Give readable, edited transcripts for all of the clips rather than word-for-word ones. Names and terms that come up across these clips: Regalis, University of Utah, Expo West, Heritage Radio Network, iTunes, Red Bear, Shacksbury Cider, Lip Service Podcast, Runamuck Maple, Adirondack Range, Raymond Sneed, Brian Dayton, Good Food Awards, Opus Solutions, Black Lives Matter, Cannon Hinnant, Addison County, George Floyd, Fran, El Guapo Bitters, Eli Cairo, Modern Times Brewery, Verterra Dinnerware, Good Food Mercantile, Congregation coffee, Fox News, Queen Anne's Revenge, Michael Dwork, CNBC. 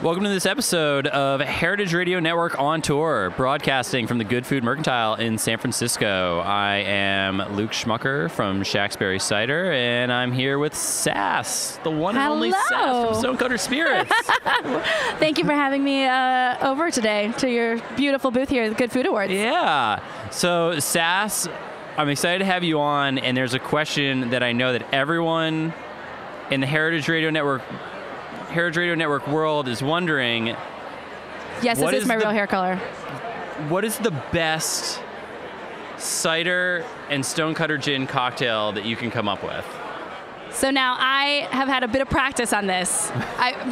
Welcome to this episode of Heritage Radio Network on Tour, broadcasting from the Good Food Mercantile in San Francisco. I am Luke Schmucker from Shacksbury Cider, and I'm here with Sass, the one and only Sass from Stonecutter Spirits. Thank you for having me over today to your beautiful booth here at the Good Food Awards. Yeah. So, Sass, I'm excited to have you on, and there's a question that I know that everyone in the Heritage Radio Network world is wondering. Yes, this is my real hair color. What is the best cider and Stonecutter gin cocktail that you can come up with? So now I have had a bit of practice on this.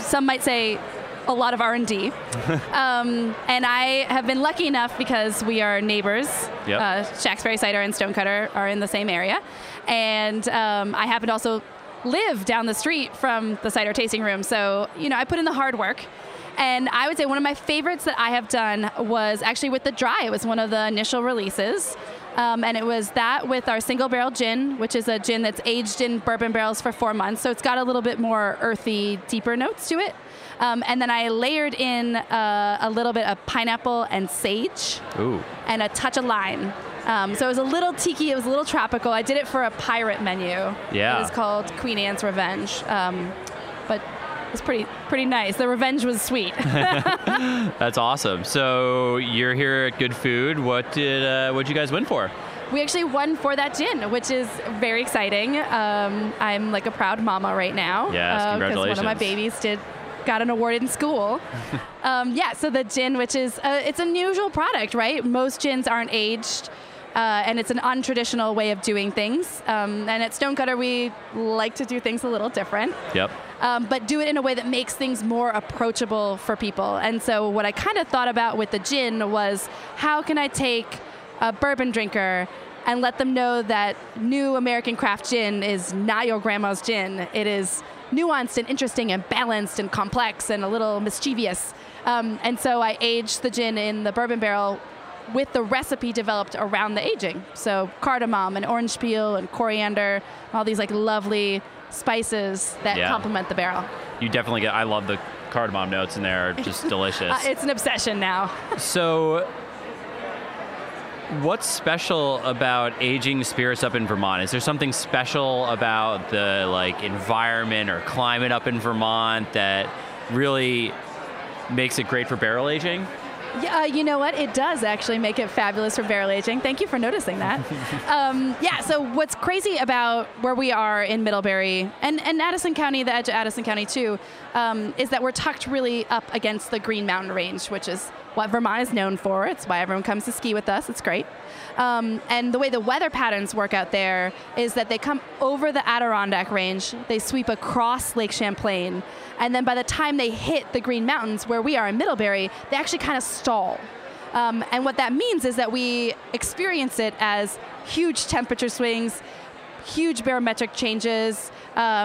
Some might say a lot of R&D. And I have been lucky enough because we are neighbors. Yep. Shacksbury Cider and Stonecutter are in the same area. And I happen to also live down the street from the cider tasting room. So, you know, I put in the hard work. And I would say one of my favorites that I have done was actually with the dry. It was one of the initial releases. And it was that with our single barrel gin, which is a gin that's aged in bourbon barrels for 4 months. So it's got a little bit more earthy, deeper notes to it. And then I layered in a little bit of pineapple and sage. Ooh. And a touch of lime. So it was a little tiki, it was a little tropical. I did it for a pirate menu. Yeah. It was called Queen Anne's Revenge. But it was pretty nice. The revenge was sweet. That's awesome. So you're here at Good Food. What did you guys win for? We actually won for that gin, which is very exciting. I'm like a proud mama right now. Yes, congratulations. Because one of my babies got an award in school. Yeah, so the gin, which is, it's an unusual product, right? Most gins aren't aged. And it's an untraditional way of doing things. And at Stonecutter, we like to do things a little different. Yep. But do it in a way that makes things more approachable for people. And so what I kind of thought about with the gin was, how can I take a bourbon drinker and let them know that new American craft gin is not your grandma's gin? It is nuanced and interesting and balanced and complex and a little mischievous. And so I aged the gin in the bourbon barrel with the recipe developed around the aging. So cardamom and orange peel and coriander, all these like lovely spices that complement the barrel. You definitely I love the cardamom notes in there, just delicious. It's an obsession now. So what's special about aging spirits up in Vermont? Is there something special about the like environment or climate up in Vermont that really makes it great for barrel aging? Yeah, you know what? It does actually make it fabulous for barrel aging. Thank you for noticing that. Yeah, so what's crazy about where we are in Middlebury and Addison County, the edge of Addison County too, is that we're tucked really up against the Green Mountain Range, which is what Vermont is known for. It's why everyone comes to ski with us. It's great. And the way the weather patterns work out there is that they come over the Adirondack Range, they sweep across Lake Champlain, and then by the time they hit the Green Mountains, where we are in Middlebury, they actually kind of stall. And what that means is that we experience it as huge temperature swings, huge barometric changes,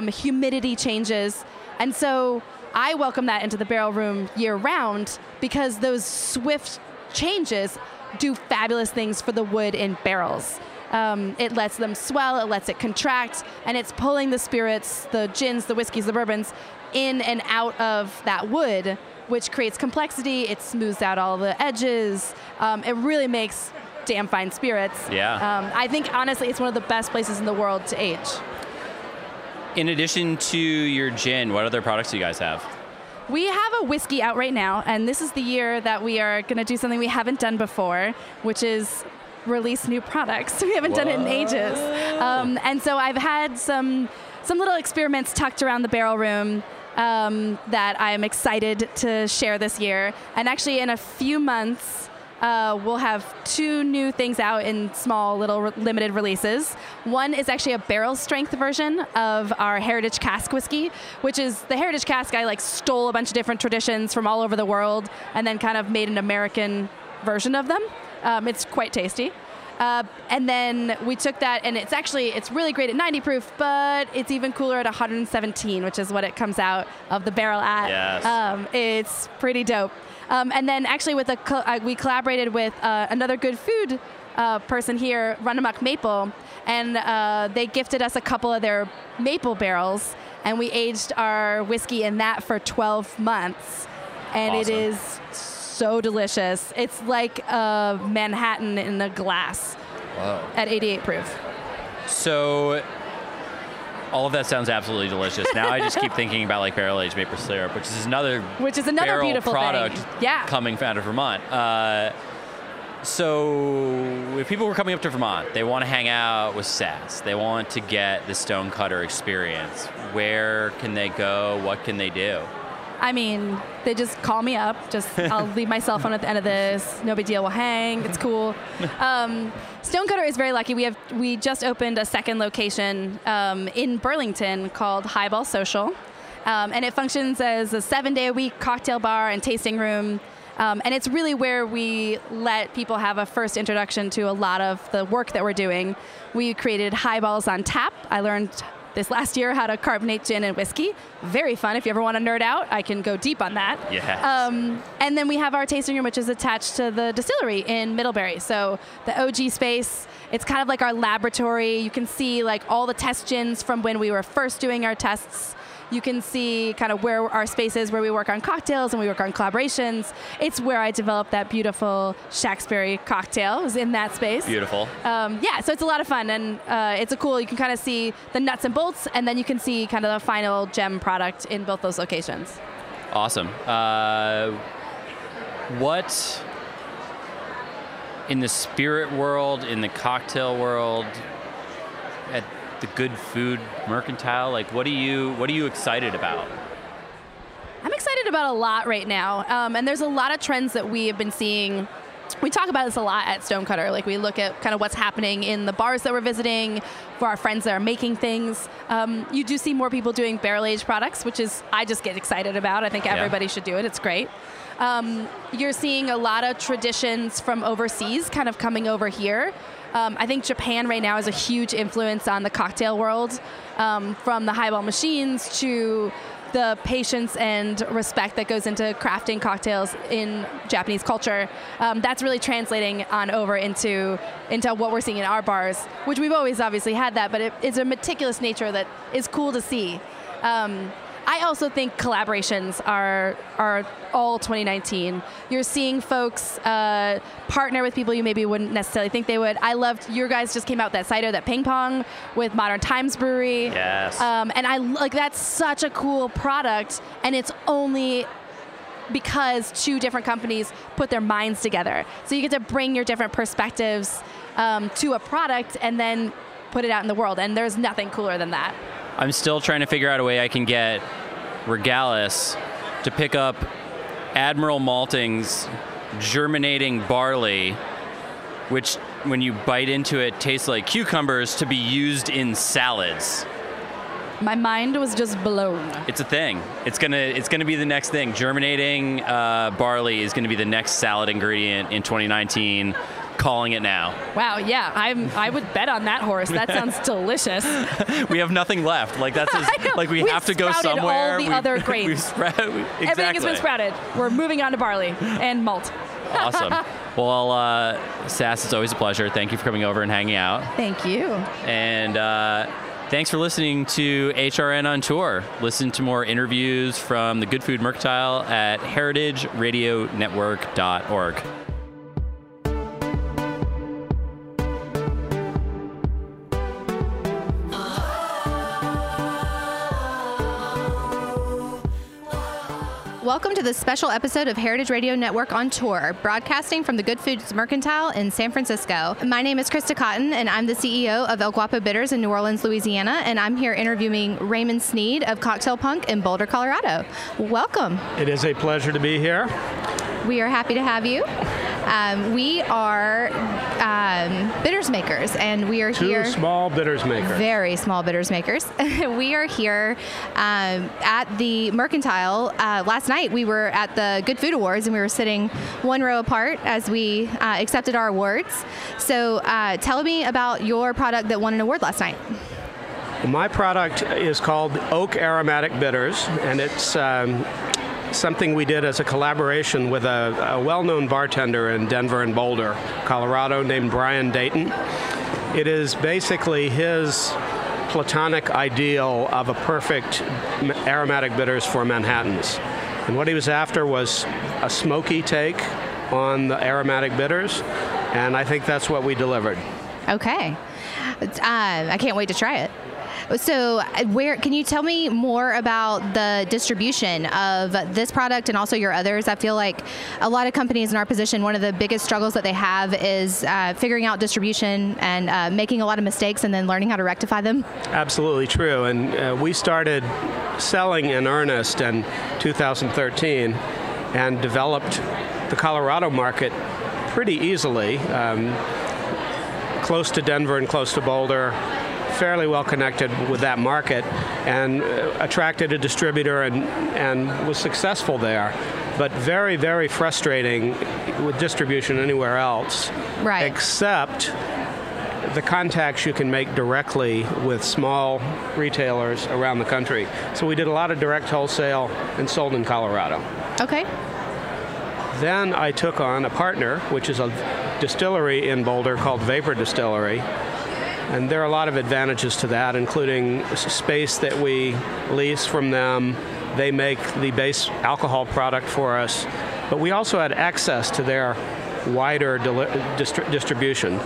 humidity changes. And so I welcome that into the barrel room year round because those swift changes do fabulous things for the wood in barrels. It lets them swell, it lets it contract, and it's pulling the spirits, the gins, the whiskeys, the bourbons, in and out of that wood, which creates complexity. It smooths out all the edges. It really makes damn fine spirits. Yeah. I think, honestly, it's one of the best places in the world to age. In addition to your gin, what other products do you guys have? We have a whiskey out right now, and this is the year that we are going to do something we haven't done before, which is release new products. We haven't done it in ages. And so I've had some little experiments tucked around the barrel room that I'm excited to share this year. And actually, in a few months, we'll have two new things out in small, little limited releases. One is actually a barrel strength version of our Heritage Cask Whiskey, which is the Heritage Cask. I like stole a bunch of different traditions from all over the world and then kind of made an American version of them. It's quite tasty. And then we took that, and it's really great at 90 proof, but it's even cooler at 117, which is what it comes out of the barrel at. Yes. It's pretty dope. And then actually with we collaborated with another Good Food person here, Runamuck Maple, and they gifted us a couple of their maple barrels, and we aged our whiskey in that for 12 months. and awesome. It is so delicious. It's like a Manhattan in a glass. Wow. At 88 proof. So all of that sounds absolutely delicious. Now I just keep thinking about like barrel aged maple syrup, which is another beautiful product thing. Yeah. Coming out of Vermont. So if people were coming up to Vermont, they want to hang out with Sats, they want to get the Stonecutter experience, where can they go? What can they do? I mean, they just call me up. I'll leave my cell phone at the end of this. No big deal. We'll hang. It's cool. Stonecutter is very lucky. We just opened a second location in Burlington called Highball Social, and it functions as a 7-day-a-week cocktail bar and tasting room. And it's really where we let people have a first introduction to a lot of the work that we're doing. We created highballs on tap. I learned this last year how to carbonate gin and whiskey. Very fun. If you ever want to nerd out, I can go deep on that. Yes. And then we have our tasting room, which is attached to the distillery in Middlebury. So the OG space, it's kind of like our laboratory. You can see like all the test gins from when we were first doing our tests. You can see kind of where our space is, where we work on cocktails and we work on collaborations. It's where I developed that beautiful Shacksbury cocktail. It was in that space. Beautiful. Yeah, so it's a lot of fun, and it's a cool, you can kind of see the nuts and bolts, and then you can see kind of the final gem product in both those locations. Awesome. What, in the spirit world, in the cocktail world, at the Good Food Mercantile, like what are you excited about? I'm excited about a lot right now, and there's a lot of trends that we have been seeing. We talk about this a lot at Stonecutter. Like we look at kind of what's happening in the bars that we're visiting, for our friends that are making things. You do see more people doing barrel-aged products, which is, I just get excited about. I think everybody should do it. It's great. You're seeing a lot of traditions from overseas kind of coming over here. I think Japan right now is a huge influence on the cocktail world, from the highball machines to the patience and respect that goes into crafting cocktails in Japanese culture. That's really translating on over into what we're seeing in our bars, which we've always obviously had that, but it's a meticulous nature that is cool to see. I also think collaborations are all 2019. You're seeing folks partner with people you maybe wouldn't necessarily think they would. I loved, your guys just came out with that cider, that Ping Pong with Modern Times Brewery. Yes. And I like, that's such a cool product, and it's only because two different companies put their minds together. So you get to bring your different perspectives to a product and then put it out in the world, and there's nothing cooler than that. I'm still trying to figure out a way I can get Regalis to pick up Admiral Malting's germinating barley, which when you bite into it tastes like cucumbers, to be used in salads. My mind was just blown. It's a thing. It's gonna be the next thing. Germinating barley is gonna be the next salad ingredient in 2019. Calling it now. Wow, yeah, I would bet on that horse. That sounds delicious. We have nothing left. Like that's just, like we have to go somewhere. All the other grains. Exactly. Everything has been sprouted. We're moving on to barley and malt. Awesome. Well, Sass, it's always a pleasure. Thank you for coming over and hanging out. Thank you. And thanks for listening to HRN on Tour. Listen to more interviews from the Good Food Mercantile at heritageradionetwork.org. Welcome to this special episode of Heritage Radio Network on Tour, broadcasting from the Good Food Mercantile in San Francisco. My name is Krista Cotton, and I'm the CEO of El Guapo Bitters in New Orleans, Louisiana, and I'm here interviewing Raymond Sneed of Cocktail Punk in Boulder, Colorado. Welcome. It is a pleasure to be here. We are happy to have you. We are bitters makers, and we are here. Two small bitters makers. Very small bitters makers. We are here at the Mercantile. Last night we were at the Good Food Awards, and we were sitting one row apart as we accepted our awards. So tell me about your product that won an award last night. My product is called Oak Aromatic Bitters, and it's something we did as a collaboration with a well-known bartender in Denver and Boulder, Colorado, named Brian Dayton. It is basically his platonic ideal of a perfect aromatic bitters for Manhattans. And what he was after was a smoky take on the aromatic bitters, and I think that's what we delivered. Okay. I can't wait to try it. So where can you tell me more about the distribution of this product and also your others? I feel like a lot of companies in our position, one of the biggest struggles that they have is figuring out distribution and making a lot of mistakes and then learning how to rectify them. Absolutely true. And we started selling in earnest in 2013 and developed the Colorado market pretty easily, close to Denver and close to Boulder, fairly well connected with that market, and attracted a distributor and was successful there, but very, very frustrating with distribution anywhere else. Right. Except the contacts you can make directly with small retailers around the country. So we did a lot of direct wholesale and sold in Colorado. Okay. Then I took on a partner, which is a distillery in Boulder called Vapor Distillery. And there are a lot of advantages to that, including space that we lease from them. They make the base alcohol product for us, but we also had access to their wider distribution,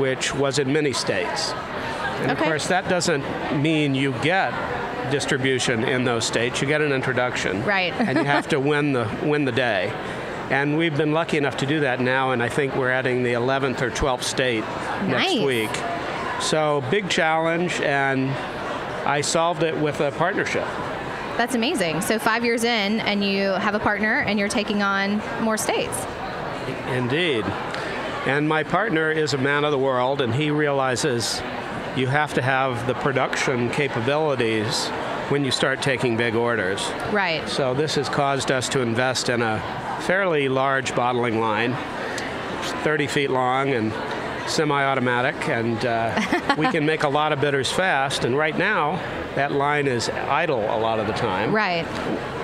which was in many states. And okay. Of course, that doesn't mean you get distribution in those states. You get an introduction, right? And you have to win the day. And we've been lucky enough to do that now, and I think we're adding the 11th or 12th state next week. So big challenge, and I solved it with a partnership. That's amazing. So 5 years in, and you have a partner, and you're taking on more states. Indeed. And my partner is a man of the world, and he realizes you have to have the production capabilities when you start taking big orders. Right. So this has caused us to invest in a fairly large bottling line, 30 feet long, and semi-automatic, and we can make a lot of bitters fast, and right now that line is idle a lot of the time. Right.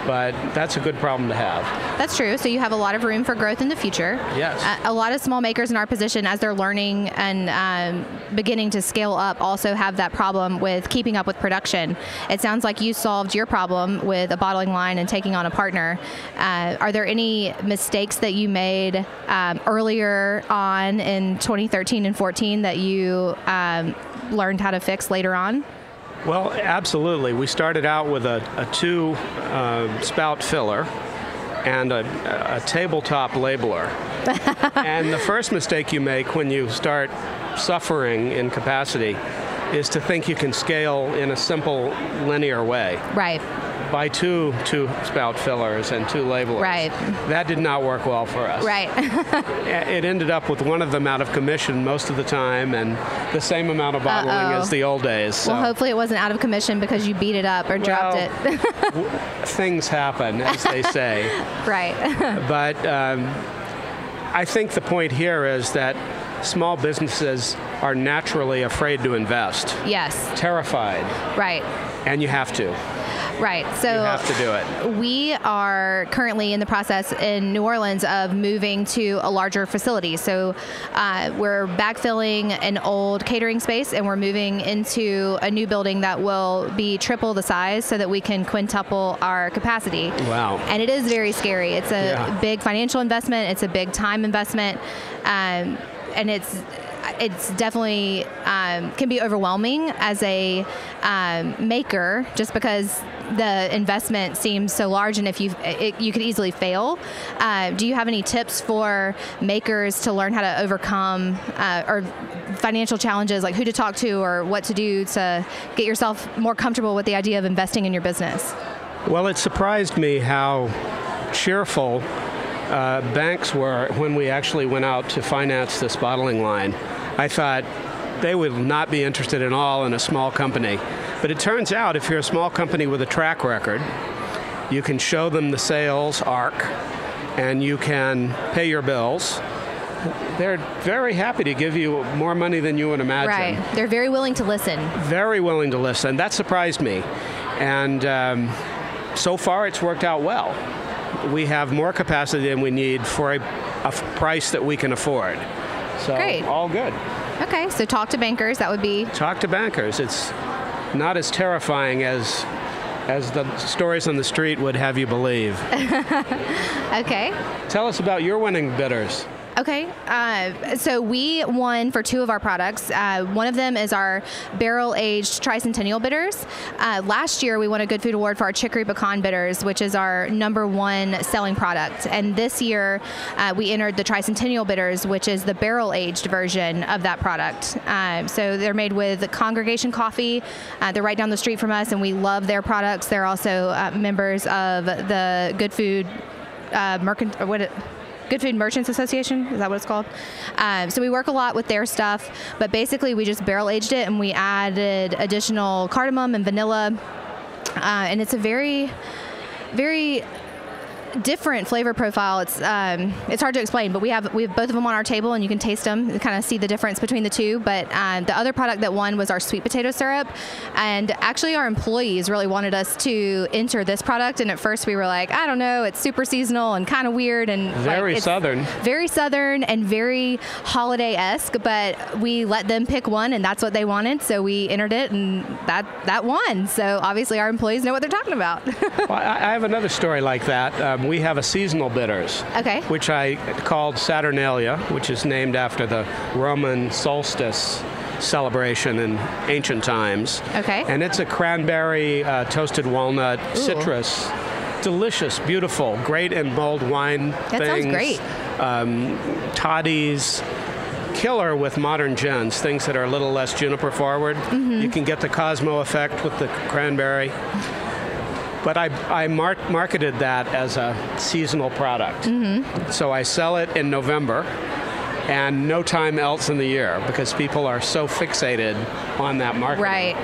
But that's a good problem to have. That's true. So you have a lot of room for growth in the future. Yes. A lot of small makers in our position, as they're learning and beginning to scale up, also have that problem with keeping up with production. It sounds like you solved your problem with a bottling line and taking on a partner. Are there any mistakes that you made earlier on in 2013 and 14 that you learned how to fix later on? Well, absolutely. We started out with a two-spout filler and a tabletop labeler. And the first mistake you make when you start suffering in capacity is to think you can scale in a simple, linear way. Right. By two-spout fillers and two labelers. Right. That did not work well for us. Right. It ended up with one of them out of commission most of the time and the same amount of bottling as the old days. So. Well, hopefully it wasn't out of commission because you beat it up or dropped it. Things happen, as they say. Right. But I think the point here is that small businesses are naturally afraid to invest. Yes. Terrified. Right. And you have to. Right, so you have to do it. We are currently in the process in New Orleans of moving to a larger facility. So we're backfilling an old catering space, and we're moving into a new building that will be triple the size so that we can quintuple our capacity. Wow. And it is very scary. It's a big financial investment. It's a big time investment, and it's definitely can be overwhelming as a maker, just because the investment seems so large, and if you could easily fail. Do you have any tips for makers to learn how to overcome or financial challenges, like who to talk to or what to do to get yourself more comfortable with the idea of investing in your business? Well, it surprised me how cheerful banks were when we actually went out to finance this bottling line. I thought they would not be interested at all in a small company. But it turns out if you're a small company with a track record, you can show them the sales arc and you can pay your bills. They're very happy to give you more money than you would imagine. Right. They're very willing to listen. Very willing to listen. That surprised me. And so far it's worked out well. We have more capacity than we need for a price that we can afford. So great. All good. Okay, so talk to bankers, that would be? Talk to bankers. It's not as terrifying as as the stories on the street would have you believe. Okay. Tell us about your winning bitters. Okay, so we won for two of our products. One of them is our barrel-aged tricentennial bitters. Last year, we won a Good Food Award for our chicory pecan bitters, which is our #1 selling product. And this year, we entered the tricentennial bitters, which is the barrel-aged version of that product. So they're made with Congregation coffee. They're right down the street from us, and we love their products. They're also members of the Good Food Good Food Merchants Association, is that what it's called? So we work a lot with their stuff, but basically we just barrel aged it and we added additional cardamom and vanilla. And it's a very, very different flavor profile. It's hard to explain, but we have both of them on our table and you can taste them and kind of see the difference between the two. But the other product that won was our sweet potato syrup, and actually our employees really wanted us to enter this product, and at first we were like, I don't know, it's super seasonal and kind of weird and very southern. Very southern and very holiday-esque, but we let them pick one and that's what they wanted, so we entered it and that won. So obviously our employees know what they're talking about. Well, I have another story like that. We have a seasonal bitters, okay, which I called Saturnalia, which is named after the Roman solstice celebration in ancient times. Okay. And it's a cranberry, toasted walnut, ooh, citrus, delicious, beautiful, great in mulled wine that things. Sounds great. Toddies. Killer with modern gins, things that are a little less juniper forward. Mm-hmm. You can get the Cosmo effect with the cranberry. But I marketed that as a seasonal product. Mm-hmm. So I sell it in November and no time else in the year because people are so fixated on that marketing. Right.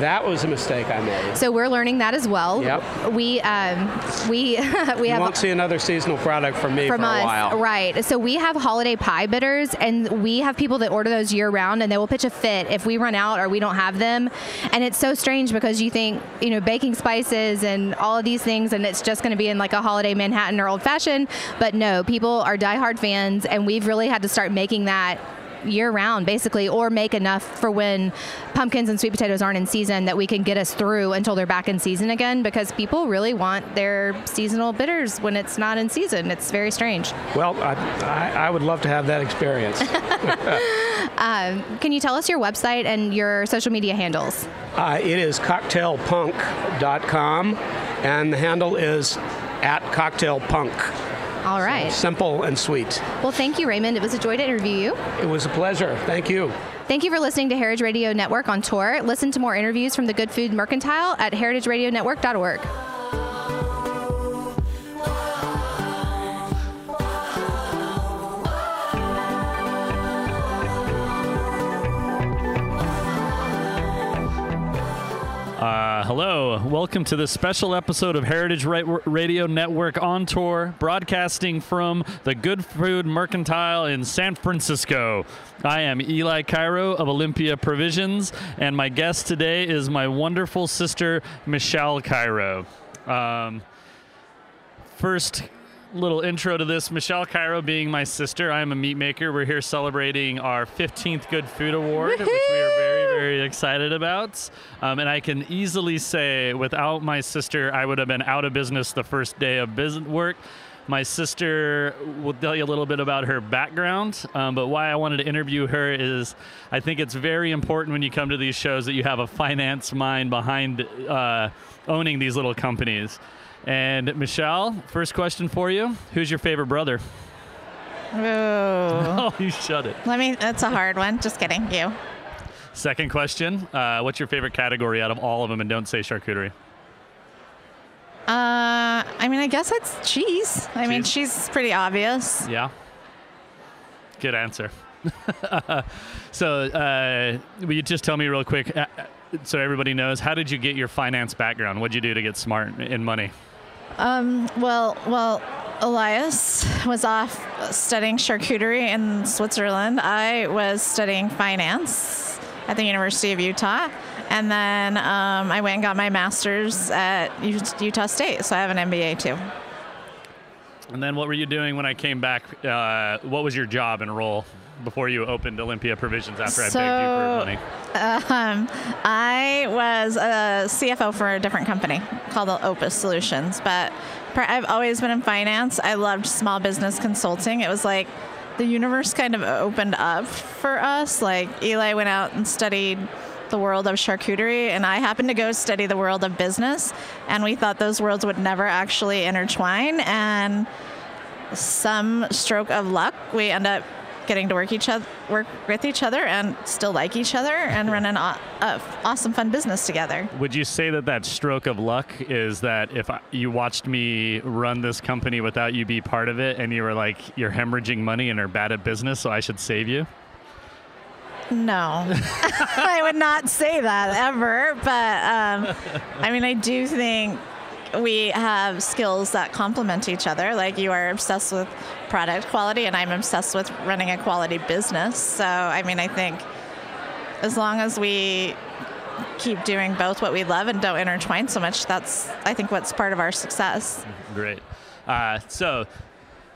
That was a mistake I made. So we're learning that as well. Yep. We have. You won't see another seasonal product from me for a while. Right. So we have holiday pie bitters, and we have people that order those year round, and they will pitch a fit if we run out or we don't have them. And it's so strange because you think, you know, baking spices and all of these things, and it's just going to be in like a holiday Manhattan or old fashioned. But no, people are diehard fans, and we've really had to start making that year round basically, or make enough for when pumpkins and sweet potatoes aren't in season that we can get us through until they're back in season again, because people really want their seasonal bitters when it's not in season. It's very strange. Well, I would love to have that experience. Can you tell us your website and your social media handles? It is cocktailpunk.com and the handle is @cocktailpunk. All right. So simple and sweet. Well, thank you, Raymond. It was a joy to interview you. It was a pleasure. Thank you. Thank you for listening to Heritage Radio Network on tour. Listen to more interviews from the Good Food Mercantile at heritageradionetwork.org. Hello, welcome to this special episode of Heritage Radio Network on tour, broadcasting from the Good Food Mercantile in San Francisco. I am Eli Cairo of Olympia Provisions, and my guest today is my wonderful sister, Michelle Cairo. First little intro to this, Michelle Cairo being my sister, I am a meat maker. We're here celebrating our 15th Good Food Award, woo-hoo! Which we are very excited about, and I can easily say without my sister I would have been out of business the first day of work. My sister will tell you a little bit about her background, but why I wanted to interview her is I think it's very important when you come to these shows that you have a finance mind behind owning these little companies. And Michelle, first question for you, who's your favorite brother? Oh, you shut it. That's a hard one. Just kidding, you. Second question, what's your favorite category out of all of them? And don't say charcuterie. I guess it's cheese. Cheese is pretty obvious. Yeah. Good answer. So will you just tell me real quick, so everybody knows, how did you get your finance background? What did you do to get smart in money? Well, Elias was off studying charcuterie in Switzerland. I was studying finance at the University of Utah, and then I went and got my master's at Utah State, so I have an MBA too. And then what were you doing when I came back? What was your job and role before you opened Olympia Provisions after I begged you for money? I was a CFO for a different company called Opus Solutions, but I've always been in finance. I loved small business consulting. It was like the universe kind of opened up for us. Like Eli went out and studied the world of charcuterie, and I happened to go study the world of business, and we thought those worlds would never actually intertwine, and some stroke of luck we end up getting to work with each other and still like each other and run an awesome fun business together. Would you say that that stroke of luck is that if you watched me run this company without you be part of it and you were like, you're hemorrhaging money and are bad at business, so I should save you? No, I would not say that ever, but I mean, I do think we have skills that complement each other. Like you are obsessed with product quality and I'm obsessed with running a quality business. So, I mean, I think as long as we keep doing both what we love and don't intertwine so much, that's, I think, what's part of our success. Great. So,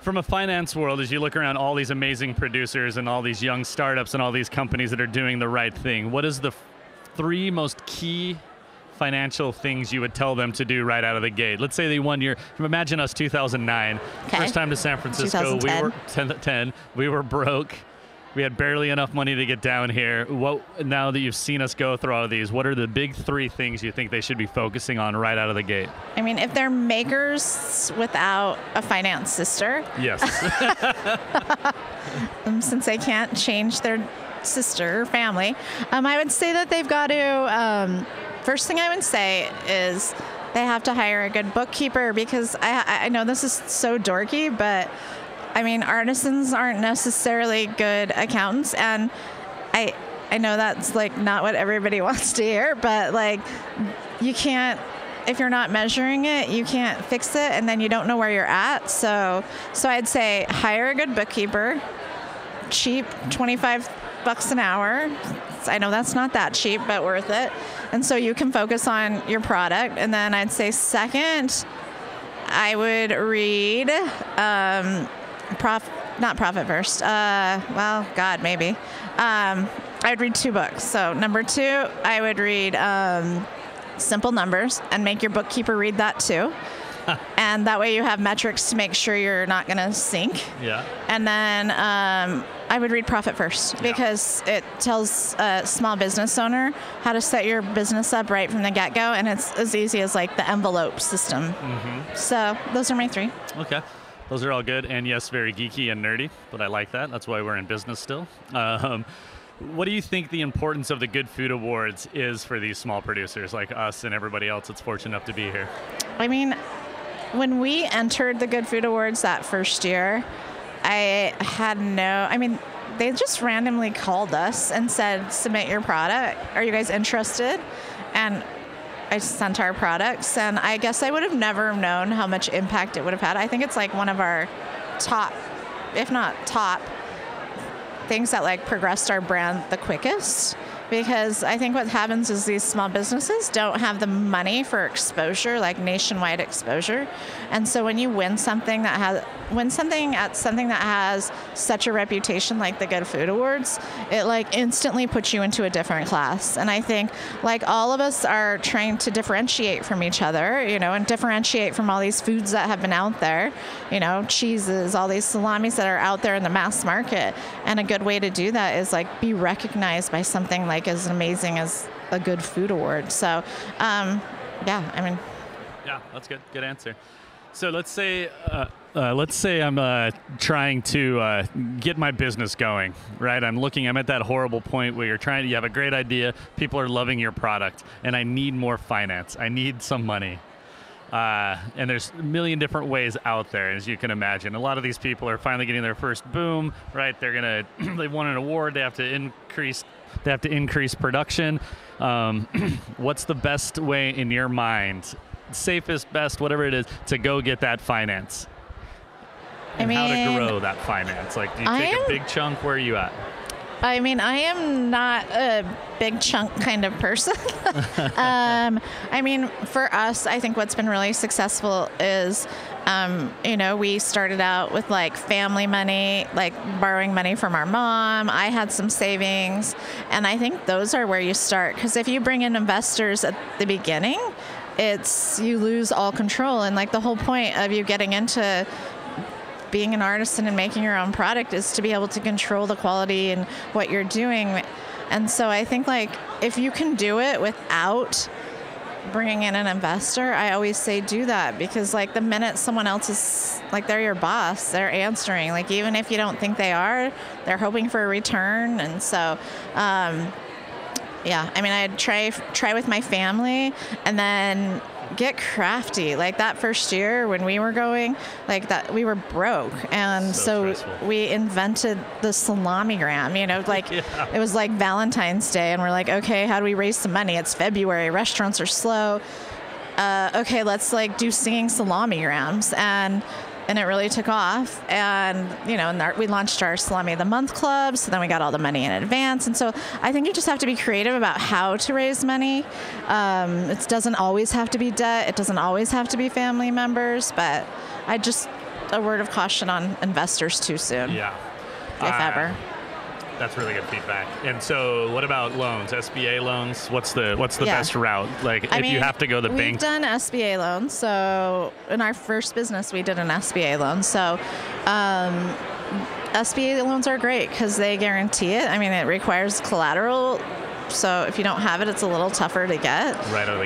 from a finance world, as you look around all these amazing producers and all these young startups and all these companies that are doing the right thing, what is the three most key financial things you would tell them to do right out of the gate? Let's say they won your, imagine us 2009, okay. First time to San Francisco, we were 10, we were broke. We had barely enough money to get down here. What, now that you've seen us go through all of these, what are the big three things you think they should be focusing on right out of the gate? I mean, if they're makers without a finance sister. Yes. Since they can't change their sister or family, I would say that they've got to, first thing I would say is they have to hire a good bookkeeper, because I know this is so dorky, but I mean, artisans aren't necessarily good accountants, and I know that's like not what everybody wants to hear, but like you can't, if you're not measuring it, you can't fix it, and then you don't know where you're at. So I'd say hire a good bookkeeper, cheap, $25 an hour. I know that's not that cheap, but worth it. And so you can focus on your product. And then I'd say second, I would read, I would read two books. So number two, I would read Simple Numbers, and make your bookkeeper read that too. And that way you have metrics to make sure you're not going to sink. Yeah. And then I would read Profit First, because it tells a small business owner how to set your business up right from the get-go, and it's as easy as like the envelope system. Mm-hmm. So those are my three. Okay. Those are all good, and yes, very geeky and nerdy, but I like that. That's why we're in business still. What do you think the importance of the Good Food Awards is for these small producers like us and everybody else that's fortunate enough to be here? I mean, when we entered the Good Food Awards that first year, they just randomly called us and said, submit your product. Are you guys interested? And I sent our products, and I guess I would have never known how much impact it would have had. I think it's like one of our top, if not top, things that like progressed our brand the quickest, because I think what happens is these small businesses don't have the money for exposure, like nationwide exposure. And so when you win something at something that has such a reputation like the Good Food Awards, it like instantly puts you into a different class. And I think like all of us are trying to differentiate from each other, you know, and differentiate from all these foods that have been out there, you know, cheeses, all these salamis that are out there in the mass market. And a good way to do that is like be recognized by something like as amazing as a Good Food Award. So, yeah, that's good. Good answer. So let's say I'm trying to get my business going, right? I'm at that horrible point where you have a great idea, people are loving your product, and I need more finance. I need some money. And there's a million different ways out there, as you can imagine. A lot of these people are finally getting their first boom, right? They won an award, they have to increase production. What's the best way in your mind, safest, best, whatever it is, to go get that finance? And how to grow that finance? Like, do you take a big chunk? Where are you at? I mean, I am not a big chunk kind of person. I mean, for us, I think what's been really successful is, you know, we started out with like family money, like borrowing money from our mom. I had some savings, and I think those are where you start, because if you bring in investors at the beginning, it's you lose all control. And like the whole point of you getting into being an artisan and making your own product is to be able to control the quality and what you're doing. And so I think like if you can do it without bringing in an investor, I always say do that, because like the minute someone else is like, they're your boss, they're answering, like even if you don't think they are, they're hoping for a return. And so yeah, I mean, I'd try with my family and then get crafty. Like that first year when we were going, like that we were broke, and so we invented the salamigram, you know, like yeah. It was like Valentine's Day and we're like, okay, how do we raise some money? It's February, restaurants are slow. Okay, let's like do singing salamigrams, and it really took off. And you know, and we launched our Salami of the Month Club, so then we got all the money in advance. And so I think you just have to be creative about how to raise money. It doesn't always have to be debt, it doesn't always have to be family members, but I just, a word of caution on investors too soon. Yeah. If ever. That's really good feedback. And so what about loans, SBA loans? What's the yeah. best route? Like I mean, you have to go to the bank. We've done SBA loans. So in our first business, we did an SBA loan. So SBA loans are great because they guarantee it. I mean, it requires collateral. So if you don't have it, it's a little tougher to get. Right out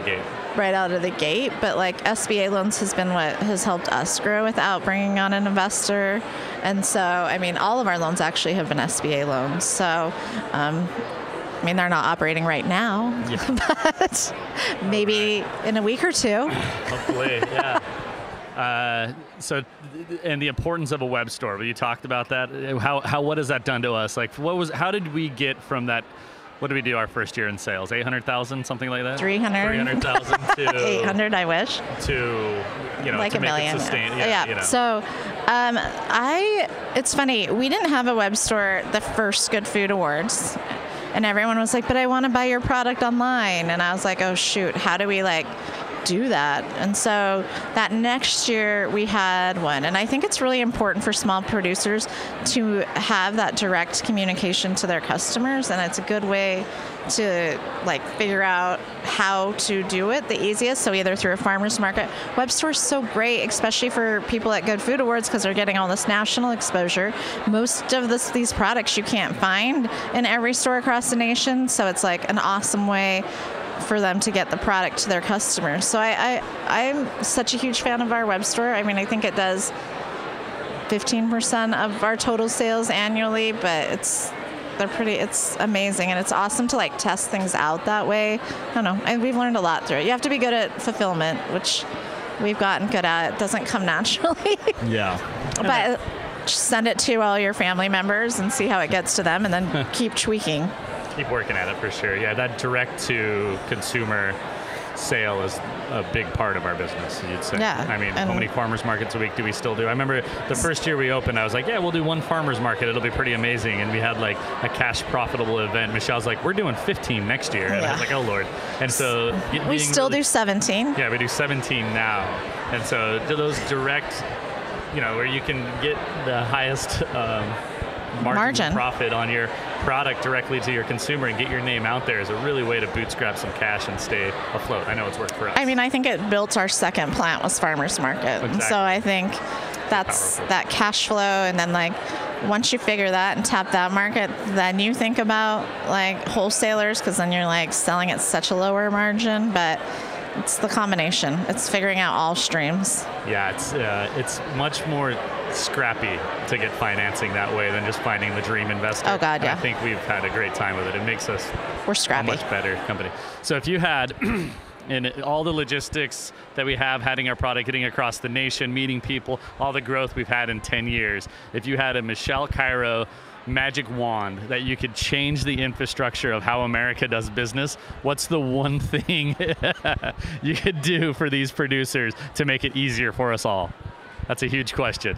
of the gate. But like SBA loans has been what has helped us grow without bringing on an investor. And so, I mean, all of our loans actually have been SBA loans. So, I mean, they're not operating right now, yeah. but maybe in a week or two. Hopefully, yeah. And the importance of a web store, but you talked about that. How what has that done to us? Like how did we get from that? What did we do our first year in sales? 800,000, something like that? 300,000 to 800, I wish. To, you know, like to a make million. It sustain, yeah. You know. So, it's funny, we didn't have a web store the first Good Food Awards, and everyone was like, but I want to buy your product online. And I was like, oh shoot, how do we like do that? And so that next year we had one, and I think it's really important for small producers to have that direct communication to their customers, and it's a good way to like figure out how to do it the easiest. So either through a farmer's market, web store's so great, especially for people at Good Food Awards, because they're getting all this national exposure. Most of these products you can't find in every store across the nation, so it's like an awesome way for them to get the product to their customers. So I'm such a huge fan of our web store. I mean, I think it does 15% of our total sales annually, but it's amazing, and it's awesome to like test things out that way. I don't know, and we've learned a lot through it. You have to be good at fulfillment, which we've gotten good at. It doesn't come naturally. Yeah. But send it to all your family members and see how it gets to them, and then keep tweaking. Keep working at it for sure. Yeah, that direct-to-consumer sale is a big part of our business, you'd say. Yeah. I mean, how many farmers markets a week do we still do? I remember the first year we opened, I was like, yeah, we'll do one farmers market. It'll be pretty amazing. And we had like a cash profitable event. Michelle's like, we're doing 15 next year. And yeah. I was like, oh, Lord. And so we still do 17. Yeah, we do 17 now. And so those direct, you know, where you can get the highest margin profit on your product directly to your consumer and get your name out there is a really way to bootstrap some cash and stay afloat. I know it's worked for us. I mean, I think it built our second plant was farmers market. Exactly. And so I think that's that cash flow, and then like once you figure that and tap that market, then you think about like wholesalers, because then you're like selling at such a lower margin, but it's the combination. It's figuring out all streams. Yeah, it's much more scrappy to get financing that way than just finding the dream investor. Oh God, yeah. I think we've had a great time with it. It makes us a much better company. So if you had, in all the logistics that we have, having our product getting across the nation, meeting people, all the growth we've had in 10 years, if you had a Michelle Cairo magic wand that you could change the infrastructure of how America does business, what's the one thing you could do for these producers to make it easier for us all? That's a huge question.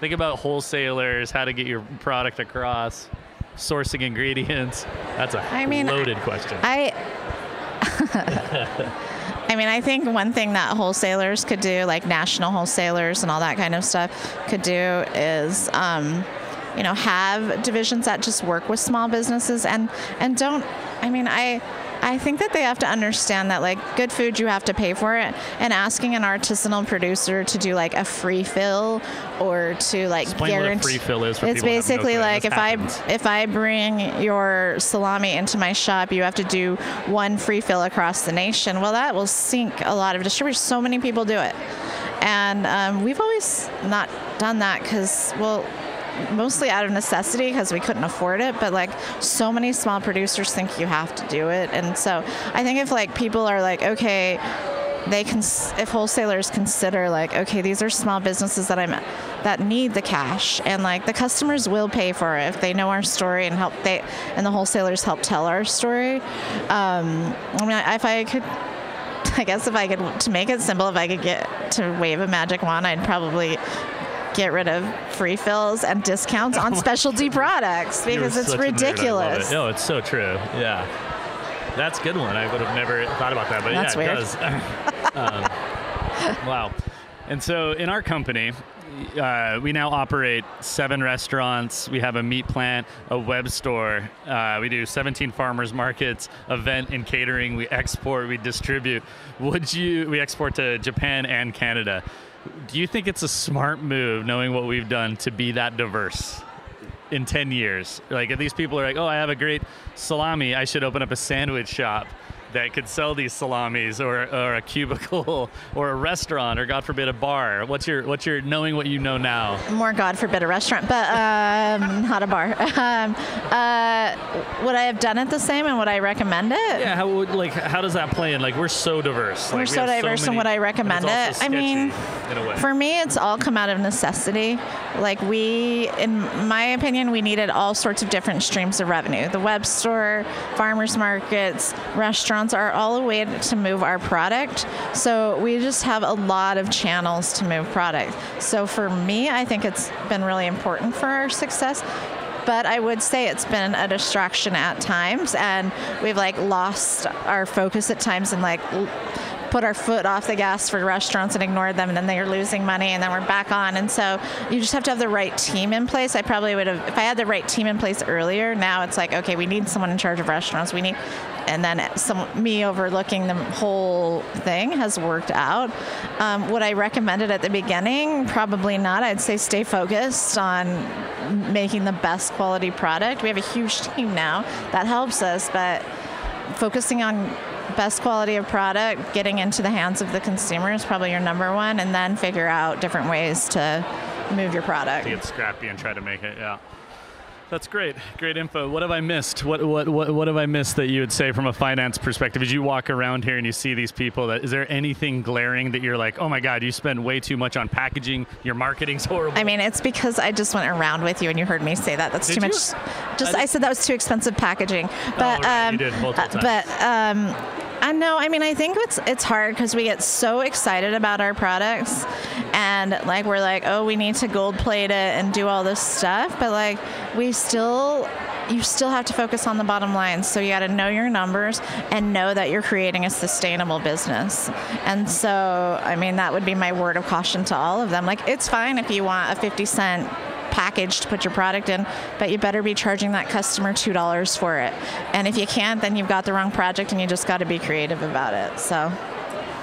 Think about wholesalers, how to get your product across. sourcing ingredients? That's a loaded question. I think one thing that wholesalers could do, like national wholesalers and all that kind of stuff could do, is have divisions that just work with small businesses and don't. I think that they have to understand that, like, good food, you have to pay for it, and asking an artisanal producer to do like a free fill or to like guarantee. Explain what a free fill is for people who have no clue. It's basically like if I bring your salami into my shop, you have to do one free fill across the nation. Well, that will sink a lot of distributors. So many people do it, and we've always not done that because mostly out of necessity because we couldn't afford it, but like so many small producers think you have to do it. And so I think if like people are like, okay, if wholesalers consider like, okay, these are small businesses that need the cash, and like the customers will pay for it if they know our story and and the wholesalers help tell our story. To make it simple, if I could get to wave a magic wand, I'd probably get rid of free fills and discounts on specialty products because it's ridiculous. No, it's so true. Yeah, that's a good one. I would have never thought about that, but that's weird. It does. Wow. And so in our company, we now operate 7 restaurants. We have a meat plant, a web store. We do 17 farmers markets, event and catering. We export, we distribute. We export to Japan and Canada. Do you think it's a smart move, knowing what we've done, to be that diverse in 10 years? Like, if these people are like, oh, I have a great salami, I should open up a sandwich shop that could sell these salamis, or a cubicle, or a restaurant, or God forbid, a bar. What's your knowing what you know now? More God forbid a restaurant, but not a bar. Would I have done it the same, and would I recommend it? Yeah, how does that play in? Like, we're so diverse. We're so diverse, and would I recommend it? I mean, for me, it's all come out of necessity. Like, in my opinion, we needed all sorts of different streams of revenue. The web store, farmers markets, restaurants, are all a way to move our product. So we just have a lot of channels to move product. So for me, I think it's been really important for our success, but I would say it's been a distraction at times, and we've like lost our focus at times and like put our foot off the gas for restaurants and ignored them, and then they are losing money, and then we're back on. And so you just have to have the right team in place. I probably would have, if I had the right team in place earlier. Now it's like, okay, we need someone in charge of restaurants. And then me overlooking the whole thing has worked out. Would I recommend it at the beginning? Probably not. I'd say stay focused on making the best quality product. We have a huge team now that helps us, but focusing on best quality of product, getting into the hands of the consumer is probably your number one, and then figure out different ways to move your product. Get scrappy and try to make it, yeah. That's great. Great info. What have I missed? What have I missed that you would say from a finance perspective? As you walk around here and you see these people, is there anything glaring that you're like, oh my God, you spend way too much on packaging, your marketing's horrible? I mean, it's because I just went around with you and you heard me say that. That's too much. I said that was too expensive packaging. But, you did multiple times. I know. I mean, I think it's hard because we get so excited about our products, and like we're like, oh, we need to gold plate it and do all this stuff, but like you still have to focus on the bottom line. So you got to know your numbers and know that you're creating a sustainable business. And so, I mean, that would be my word of caution to all of them. Like, it's fine if you want a 50-cent package to put your product in, but you better be charging that customer $2 for it. And if you can't, then you've got the wrong project, and you just got to be creative about it. So,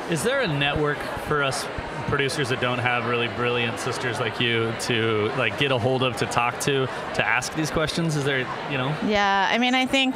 is there a network for us producers that don't have really brilliant sisters like you to like get a hold of, to talk to ask these questions? Is there, Yeah, I mean, I think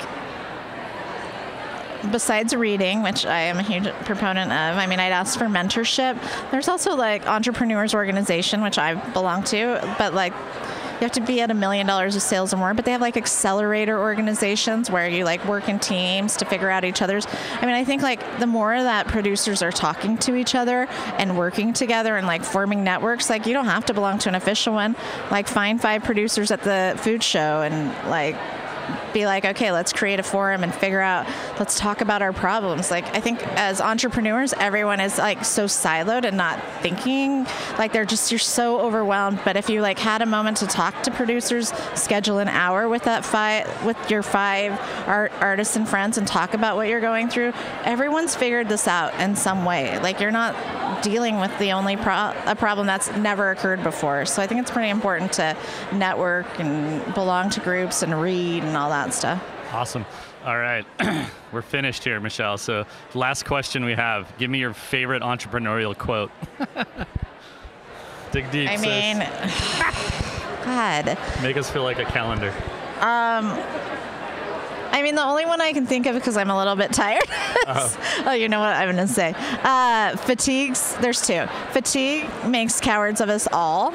besides reading, which I am a huge proponent of, I mean, I'd ask for mentorship. There's also like Entrepreneurs Organization, which I belong to, but like you have to be at $1 million of sales or more, but they have like accelerator organizations where you like work in teams to figure out each other's. I mean, I think like the more that producers are talking to each other and working together and like forming networks, like you don't have to belong to an official one. Like find 5 producers at the food show and like be like, okay, let's create a forum and figure out, let's talk about our problems. Like, I think as entrepreneurs, everyone is like so siloed and not thinking, like they're just, you're so overwhelmed. But if you like had a moment to talk to producers, schedule an hour with that with your five artists and friends and talk about what you're going through, everyone's figured this out in some way. Like, you're not dealing with the only problem that's never occurred before. So I think it's pretty important to network and belong to groups and read and all that stuff. Awesome. All right. We're finished here, Michelle. So last question we have, give me your favorite entrepreneurial quote. Dig deep. I mean, God. Make us feel like a calendar. I mean, the only one I can think of, because I'm a little bit tired. Oh, you know what I'm going to say. There's two. Fatigue makes cowards of us all.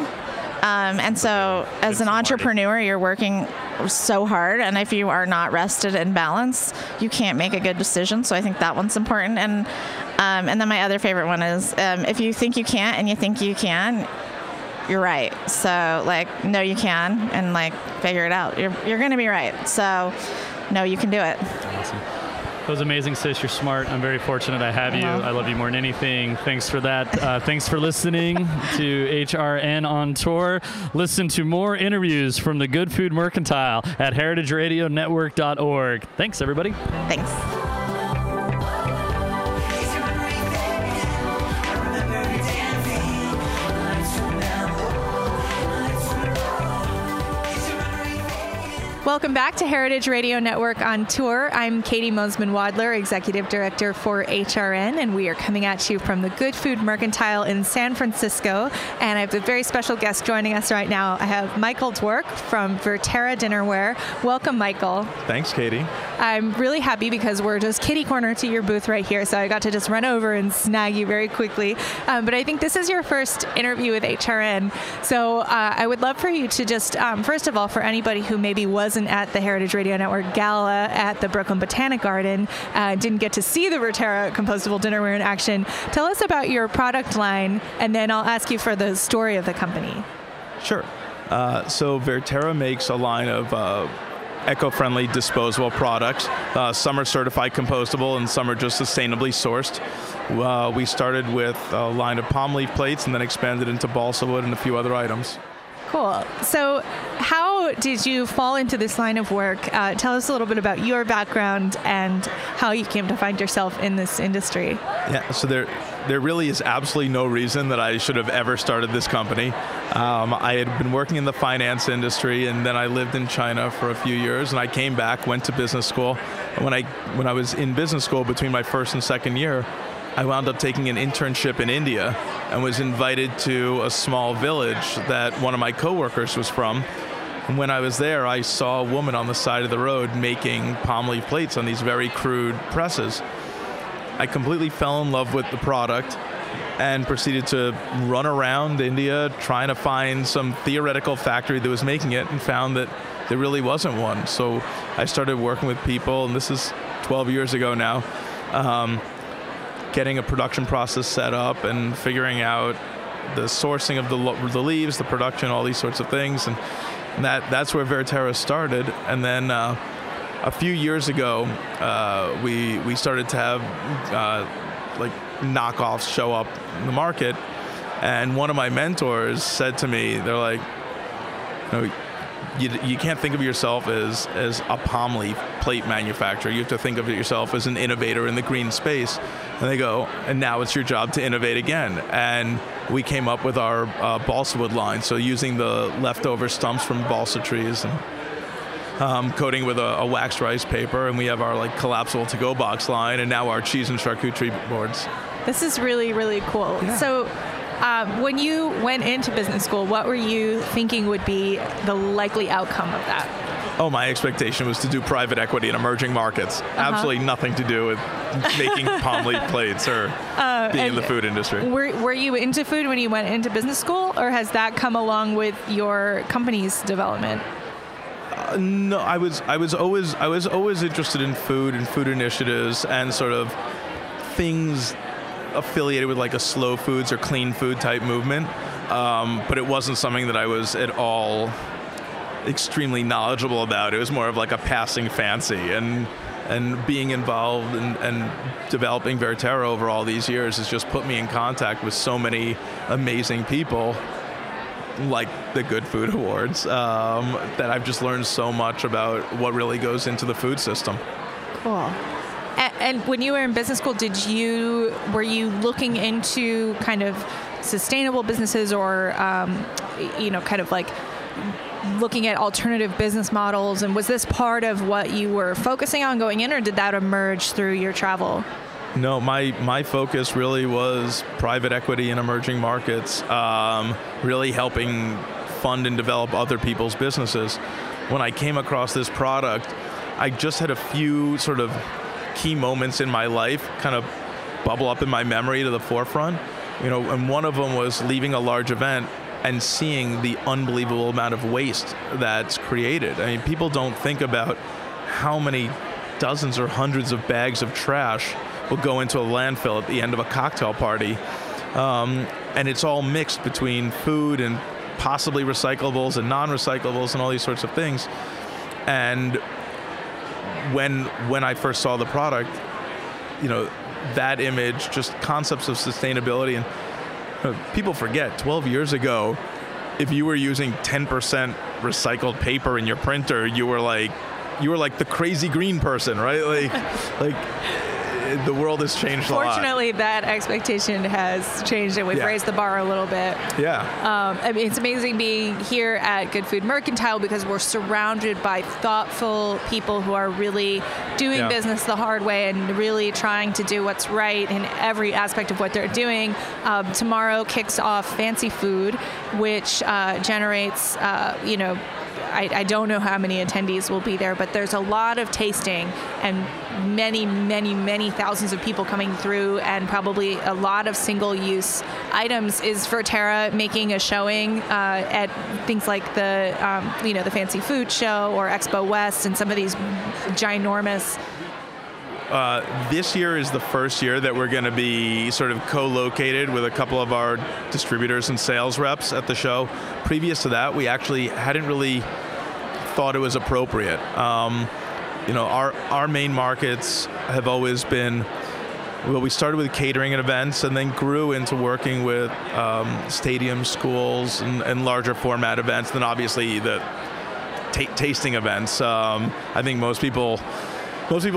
And so as an entrepreneur, you're working so hard. And if you are not rested and balanced, you can't make a good decision. So I think that one's important. And then my other favorite one is, if you think you can't and you think you can, you're right. So like, no, you can, and like, figure it out. You're going to be right. So no, you can do it. Awesome. That was amazing, sis. You're smart. I'm very fortunate I have you. I love you more than anything. Thanks for that. Thanks for listening to HRN on Tour. Listen to more interviews from the Good Food Mercantile at heritageradionetwork.org. Thanks, everybody. Thanks. Welcome back to Heritage Radio Network on Tour. I'm Katie Mosman-Wadler, Executive Director for HRN, and we are coming at you from the Good Food Mercantile in San Francisco. And I have a very special guest joining us right now. I have Michael Dwork from Verterra Dinnerware. Welcome, Michael. Thanks, Katie. I'm really happy because we're just kitty corner to your booth right here, so I got to just run over and snag you very quickly. But I think this is your first interview with HRN, so I would love for you to just, first of all, for anybody who maybe wasn't at the Heritage Radio Network Gala at the Brooklyn Botanic Garden, didn't get to see the Verterra compostable dinnerware in action. Tell us about your product line, and then I'll ask you for the story of the company. Sure. So Verterra makes a line of eco-friendly disposable products. Some are certified compostable, and some are just sustainably sourced. We started with a line of palm leaf plates and then expanded into balsa wood and a few other items. Cool. So how did you fall into this line of work? Tell us a little bit about your background and how you came to find yourself in this industry. Yeah, so there really is absolutely no reason that I should have ever started this company. I had been working in the finance industry, and then I lived in China for a few years, and I came back, went to business school. When I was in business school between my first and second year, I wound up taking an internship in India and was invited to a small village that one of my coworkers was from. And when I was there, I saw a woman on the side of the road making palm leaf plates on these very crude presses. I completely fell in love with the product and proceeded to run around India trying to find some theoretical factory that was making it, and found that there really wasn't one. So I started working with people, and this is 12 years ago now, getting a production process set up and figuring out the sourcing of the leaves, the production, all these sorts of things. And that's where Verterra started. And then a few years ago, we started to have like knockoffs show up in the market. And one of my mentors said to me, they're like, you can't think of yourself as a palm leaf plate manufacturer. You have to think of yourself as an innovator in the green space. And they go, and now it's your job to innovate again. And we came up with our balsa wood line. So using the leftover stumps from balsa trees and coating with a wax rice paper. And we have our like collapsible to-go box line, and now our cheese and charcuterie boards. This is really, really cool. Yeah. So. When you went into business school, what were you thinking would be the likely outcome of that? Oh, my expectation was to do private equity in emerging markets. Absolutely nothing to do with making palm leaf plates or being in the food industry. Were you into food when you went into business school, or has that come along with your company's development? No, I was always interested in food and food initiatives and sort of things affiliated with like a slow foods or clean food type movement, but it wasn't something that I was at all extremely knowledgeable about. It was more of like a passing fancy, and being involved and developing Verterra over all these years has just put me in contact with so many amazing people, like the Good Food Awards, that I've just learned so much about what really goes into the food system. Cool. And when you were in business school, were you looking into kind of sustainable businesses, or kind of like looking at alternative business models? And was this part of what you were focusing on going in, or did that emerge through your travel? No, my focus really was private equity in emerging markets, really helping fund and develop other people's businesses. When I came across this product, I just had a few sort of key moments in my life kind of bubble up in my memory to the forefront. You know, and one of them was leaving a large event and seeing the unbelievable amount of waste that's created. I mean, people don't think about how many dozens or hundreds of bags of trash will go into a landfill at the end of a cocktail party. And it's all mixed between food and possibly recyclables and non-recyclables and all these sorts of things. And when I first saw the product, you know, that image, just concepts of sustainability, and people forget 12 years ago, if you were using 10% recycled paper in your printer, you were like the crazy green person, right? Like the world has changed a lot. Fortunately, that expectation has changed, and we've raised the bar a little bit. Yeah. I mean, it's amazing being here at Good Food Mercantile because we're surrounded by thoughtful people who are really doing business the hard way and really trying to do what's right in every aspect of what they're doing. Tomorrow kicks off Fancy Food, which generates, I don't know how many attendees will be there, but there's a lot of tasting and many, many, many thousands of people coming through, and probably a lot of single-use items. Is Verterra making a showing at things like the Fancy Food Show or Expo West and some of these ginormous? This year is the first year that we're going to be sort of co-located with a couple of our distributors and sales reps at the show. Previous to that, we actually hadn't really thought it was appropriate. Our main markets have always been, well, we started with catering and events and then grew into working with stadiums, schools, and larger format events, then obviously the tasting events. I think most people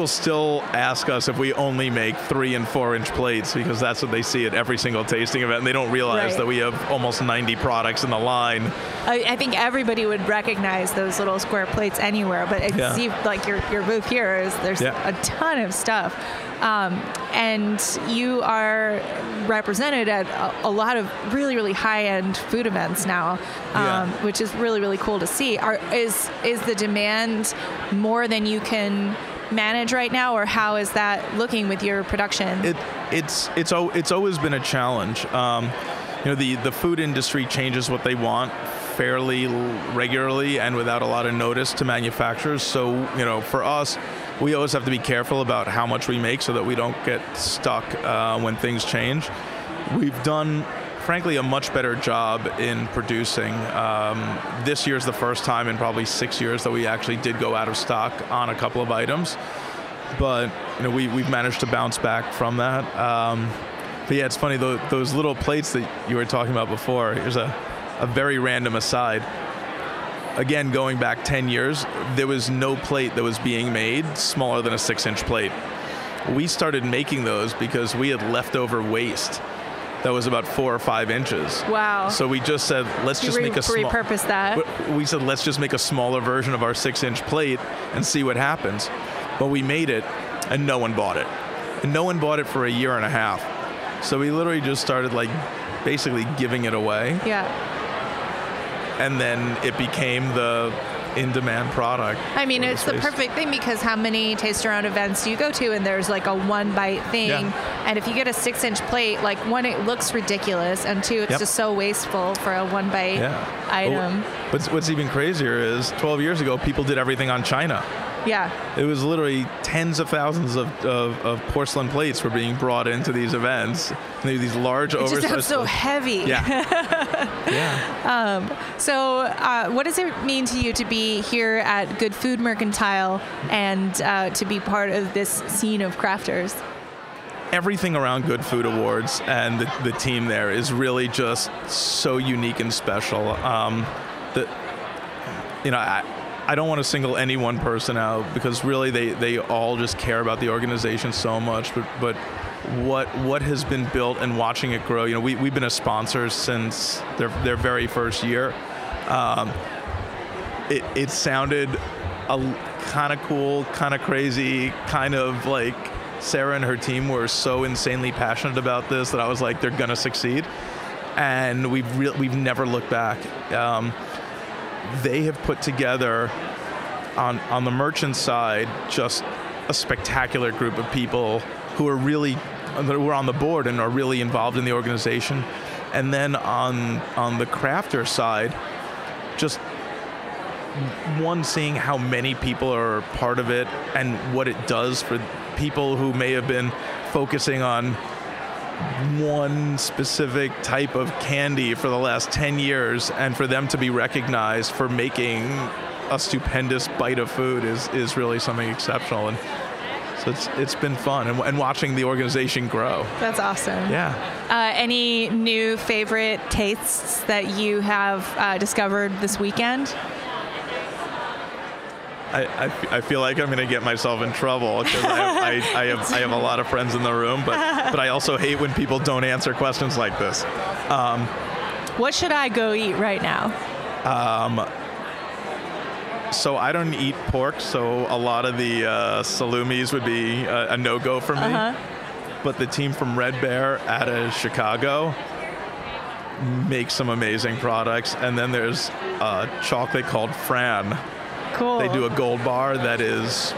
still ask us if we only make 3- and 4-inch plates because that's what they see at every single tasting event. And they don't realize that we have almost 90 products in the line. I think everybody would recognize those little square plates anywhere, but it seems like your booth here is there's a ton of stuff. And you are represented at a lot of really, really high-end food events now, which is really, really cool to see. Is the demand more than you can manage right now, or how is that looking with your production? It's always been a challenge. The food industry changes what they want fairly regularly and without a lot of notice to manufacturers. So for us, we always have to be careful about how much we make so that we don't get stuck when things change. We've done, frankly, a much better job in producing. This year's the first time in probably 6 years that we actually did go out of stock on a couple of items, but we've managed to bounce back from that. But yeah, it's funny, those little plates that you were talking about before, here's a very random aside. Again, going back 10 years, there was no plate that was being made smaller than a 6-inch plate. We started making those because we had leftover waste that was about 4 or 5 inches. Wow. So we just said, repurpose that. We said, let's just make a smaller version of our 6-inch plate and see what happens. But we made it, and no one bought it. And no one bought it for a year and a half. So we literally just started basically giving it away. Yeah. And then it became the in-demand product. I mean, it's the perfect thing because how many taste-around events do you go to and there's a one-bite thing, and if you get a 6-inch plate, one, it looks ridiculous, and two, it's just so wasteful for a one-bite item. But what's even crazier is 12 years ago, people did everything on China. Yeah. It was literally tens of thousands of porcelain plates were being brought into these events. These large oversized. It just sounds so heavy. Yeah. Yeah. What does it mean to you to be here at Good Food Mercantile and to be part of this scene of crafters? Everything around Good Food Awards and the team there is really just so unique and special. I don't want to single any one person out because really they all just care about the organization so much, but what has been built and watching it grow. You know, we've been a sponsor since their very first year. It sounded kind of cool, kind of crazy, kind of like Sarah and her team were so insanely passionate about this that I was like, they're gonna succeed. And we've never looked back. They have put together, on the merchant side, just a spectacular group of people who were on the board and are really involved in the organization. And then on the crafter side, just one, seeing how many people are part of it and what it does for people who may have been focusing on one specific type of candy for the last 10 years, and for them to be recognized for making a stupendous bite of food is really something exceptional. And so it's been fun and watching the organization grow. That's awesome. Yeah. Any new favorite tastes that you have discovered this weekend? I feel like I'm going to get myself in trouble because I have a lot of friends in the room, but I also hate when people don't answer questions like this. What should I go eat right now? So I don't eat pork, so a lot of the salumis would be a no-go for me. Uh-huh. But the team from Red Bear out of Chicago makes some amazing products. And then there's a chocolate called Fran. Cool. They do a gold bar that is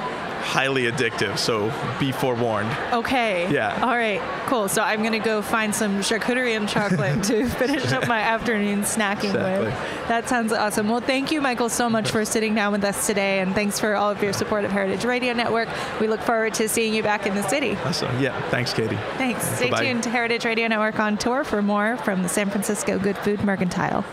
highly addictive, so be forewarned. Okay. Yeah. All right. Cool. So I'm going to go find some charcuterie and chocolate to finish up my afternoon snacking with. That sounds awesome. Well, thank you, Michael, so much for sitting down with us today, and thanks for all of your support of Heritage Radio Network. We look forward to seeing you back in the city. Awesome. Yeah. Thanks, Katie. Thanks. Stay tuned to Heritage Radio Network on tour for more from the San Francisco Good Food Mercantile.